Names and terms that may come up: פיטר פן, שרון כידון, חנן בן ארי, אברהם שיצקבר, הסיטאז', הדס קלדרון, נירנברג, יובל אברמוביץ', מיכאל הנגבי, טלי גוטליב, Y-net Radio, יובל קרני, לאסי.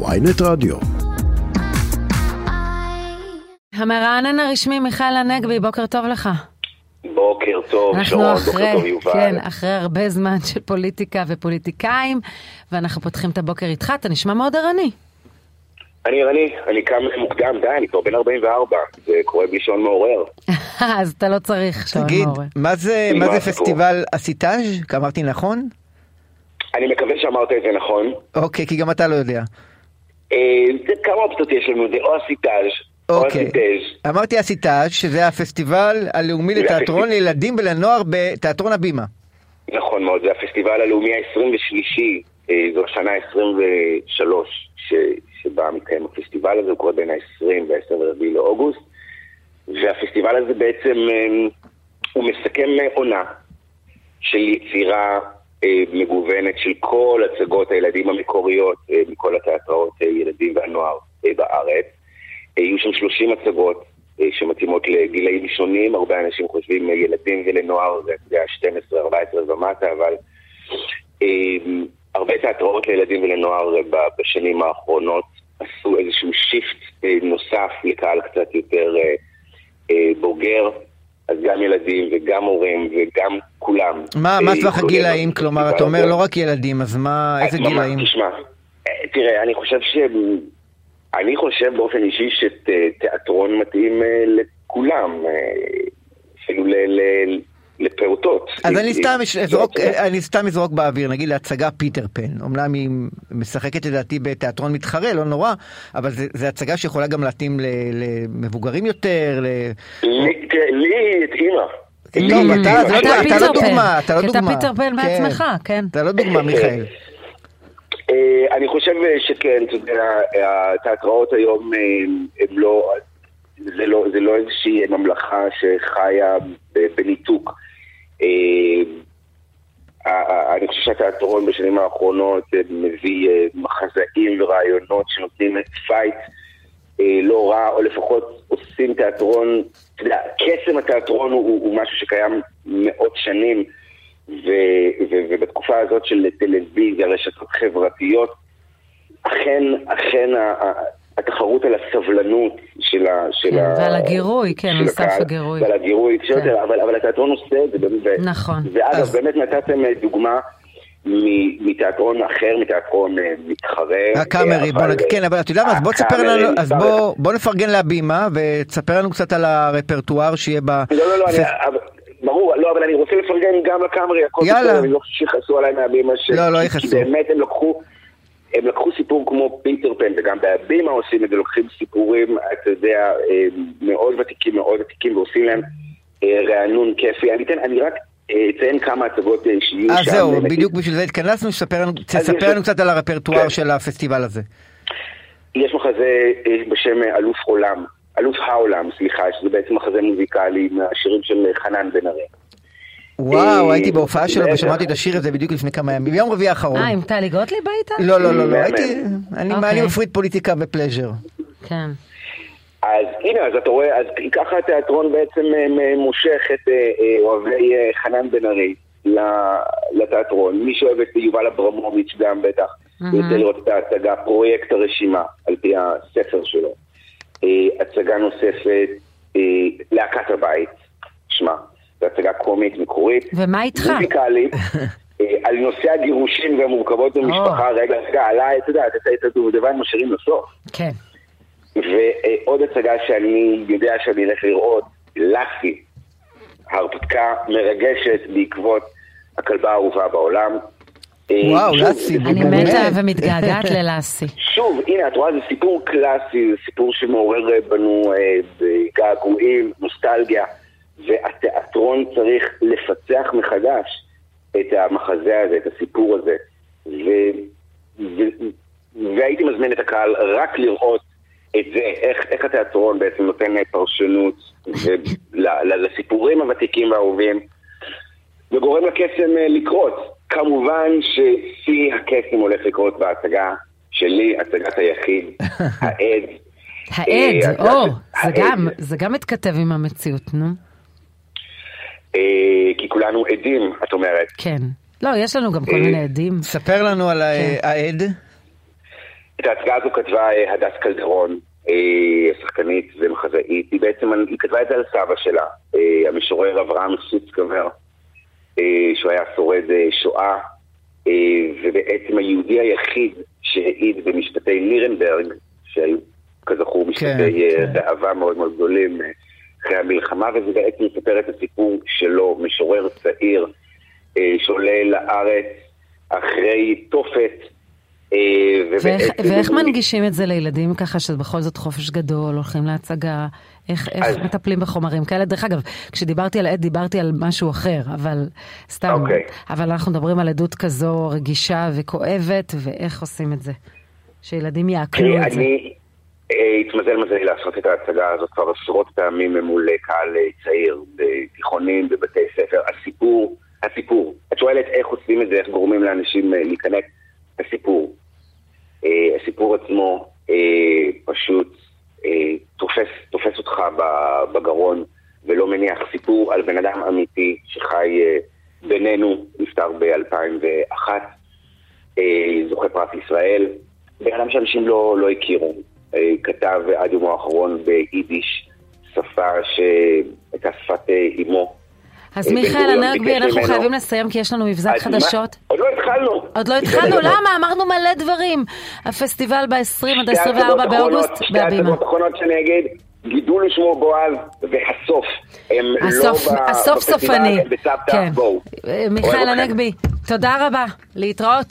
Y-net Radio. המרענן הרשמי מיכאל הנגבי, בוקר טוב לך. בוקר טוב, שרון, בוקר טוב יובל. כן, אחרי הרבה זמן של פוליטיקה ופוליטיקאים, ואנחנו פותחים את הבוקר איתך, אתה נשמע מאוד ערני. אני קם מוקדם, די, אני כבר בן 44, זה קורה בלישון מעורר. אז אתה לא צריך שעון מעורר. תגיד, מה זה פסטיבל הסיטאז'? אמרתי נכון? אני מקווה שאמרת את זה נכון. אוקיי, כי גם אתה לא יודע. כמה אופציות יש לנו, זה או הסיטאז' או הסיטאז'. אמרתי הסיטאז' שזה הפסטיבל הלאומי לתיאטרון לילדים ולנוער בתיאטרון הבימה. נכון מאוד, זה הפסטיבל הלאומי ה-23, זו השנה 23 שבה מתקיים הפסטיבל הזה, הוא קורה בין ה-20 ו-24 לאוגוסט, והפסטיבל הזה בעצם הוא מסכם עונה של יצירה מגוונת של כל הצגות הילדים המקוריות מכל התיאטראות ילדים והנוער בארץ. יהיו שם 30 הצגות שמתאימות לגילאים שונים, הרבה אנשים חושבים ילדים ולנוער זה 12, 14 ומטה, אבל הרבה תיאטראות לילדים ולנוער בשנים האחרונות עשו איזשהו שיפט נוסף לקהל קצת יותר בוגר, אז גם ילדים וגם הורים וגם כולם. מה סבך הגילאים? כלומר, אתה אומר לא רק ילדים, אז מה, איזה גילאים? תשמע, תראה, אני חושב באופן אישי שתיאטרון מתאים לכולם, אפילו לפעוטות. אז אני סתם אזרוק באוויר, נגיד להצגה פיטר פן, אומנם היא משחקת לדעתי בתיאטרון מתחרה, לא נורא, אבל זו הצגה שיכולה גם להתאים למבוגרים יותר. לי את אימא. אתה לא דוגמה, אתה לא דוגמה. אתה פיטר פן בעצמך, כן. אתה לא דוגמה, מיכאל. אני חושב שכן, אתה יודע, התיאטראות היום הם לא... זה לא איזושהי ממלכה שחיה בניתוק. אני חושב שהתיאטרון בשנים האחרונות מביא מחזאים ורעיונות שנותנים את פייט לא רע, או לפחות עושים תיאטרון, אתה יודע, קסם התיאטרון הוא משהו שקיים מאות שנים, ובתקופה הזאת של טלוויזיה, רשתות חברתיות, אכן התחרות על הסבלנות של ועל הגירוי, כן, מסף הגירוי. ועל הגירוי, אבל התיאטרון עושה את זה. נכון. ואגב, באמת נתתם דוגמה מתיאטרון אחר, מתיאטרון מתחרה. הקאמרי, כן, אבל אתה יודע מה, אז בוא נפרגן להבימה, ותספר לנו קצת על הרפרטואר שיהיה ב... ברור, אבל אני רוצה לפרגן גם לקאמרי, הכל בסדר, אני לא חושב שיחסו עליי מהבימה, כי באמת הם לקחו סיפור כמו פיטר פן, וגם בהבימה עושים את זה, לוקחים סיפורים, אתה יודע, מאוד ותיקים, ועושים להם רענון כיפי. אני רק אציין כמה הצגות שיהיו שם. אז זהו, בדיוק בשביל זה התכנסנו, תספר לנו קצת על הרפרטואר של הפסטיבל הזה. יש מחזה בשם אלוף העולם, שזה בעצם מחזה מוזיקלי מהשירים של חנן בן ארי. וואו, הייתי בהופעה שלו ושמעתי את השיר הזה בדיוק לפני כמה ימים, ביום רביעי האחרון. עם טלי גוטליב הייתה? לא, אני מפריד פוליטיקה בפלז'ר. כן. אז הנה, אז אתה רואה, אז ככה התיאטרון בעצם מושך את אוהבי חנן בן ארי לתיאטרון. מי שאוהב את יובל אברמוביץ' גם בטח, יוצא לראות את ההצגה, פרויקט הרשימה, על פי הספר שלו. הצגה נוספת, להקת הבית, שמה, זו הצגה קומית מקורית. ומה איתך? מוזיקלית, על נושא הגירושים והמורכבות במשפחה, רגע, הצגה עליי, אתה יודע, את הדובדבן משאירים לסוף. כן. ועוד הצגה שאני יודע שאני אלך לראות, לקסי, הרפתקה מרגשת בעקבות הכלבה האהובה בעולם. וואו, לאסי. אני מתה ומתגעגעת ללאסי. שוב, הנה, את רואה, זה סיפור קלאסי, זה סיפור שמעורר בנו געגועים, נוסטלגיה, והתיאטרון צריך לפצח מחדש את המחזה הזה, את הסיפור הזה. והייתי מזמן את הקהל רק לראות את זה, איך התיאטרון בעצם נותן פרשנות לסיפורים הוותיקים והאהובים, וגורם לקסם לקרות. כמובן שפי הקסם הולך לקרות בהצגה שלי, הצגת היחיד, העד. זה גם מתכתב עם המציאות, נו. כי כולנו עדים, את אומרת. כן. לא, יש לנו גם כל מיני עדים. ספר לנו על העד. את ההצגה הזו כתבה הדס קלדרון, שחקנית ומחזאית. היא בעצם כתבה את זה על סבא שלה, המשורר אברהם שיצקבר, שהוא היה שורד שואה, ובעצם היהודי היחיד שהעיד במשפטי נירנברג, שהיו כזכור משפטי דאבה מאוד מאוד גדולים אחרי המלחמה, וזה בעצם מספר את הסיפור שלו, משורר צעיר שעולה לארץ אחרי תופת. ואיך מנגישים את זה לילדים ככה שבכל זאת חופש גדול, הולכים להצגה, איך מטפלים בחומרים כאלה? דרך אגב, כשדיברתי על עד דיברתי על משהו אחר, אבל סתם, אבל אנחנו מדברים על עדות כזו רגישה וכואבת, ואיך עושים את זה? שילדים יעקלו את זה. אני התמזל מזלי לעשות את ההצגה הזאת כבר עשרות פעמים מול קהל צעיר, בתיכונים, בבתי ספר. הסיפור, את שואלת איך עושים את זה, איך גורמים לאנשים להיכנס? הסיפור עצמו פשוט תופס אותך בגרון ולא מניח. סיפור על בן אדם אמיתי שחי בינינו, נפטר ב-2001, זוכה פרס ישראל, בן אדם שאנשים לא הכירו, כתב עד יומו האחרון ביידיש, שפה שהייתה שפת אימו. אז מיכאל הנגבי, אנחנו חייבים לסיים כי יש לנו מבזק חדשות. עוד לא התחלנו, למה? אמרנו מלא דברים. הפסטיבל ב-20 עד 24 באוגוסט בהבימה. שתי הצגות אחרונות שאני אגיד, גידול ושמו בועז והסוף. הסוף סופני. מיכאל הנגבי, תודה רבה, להתראות.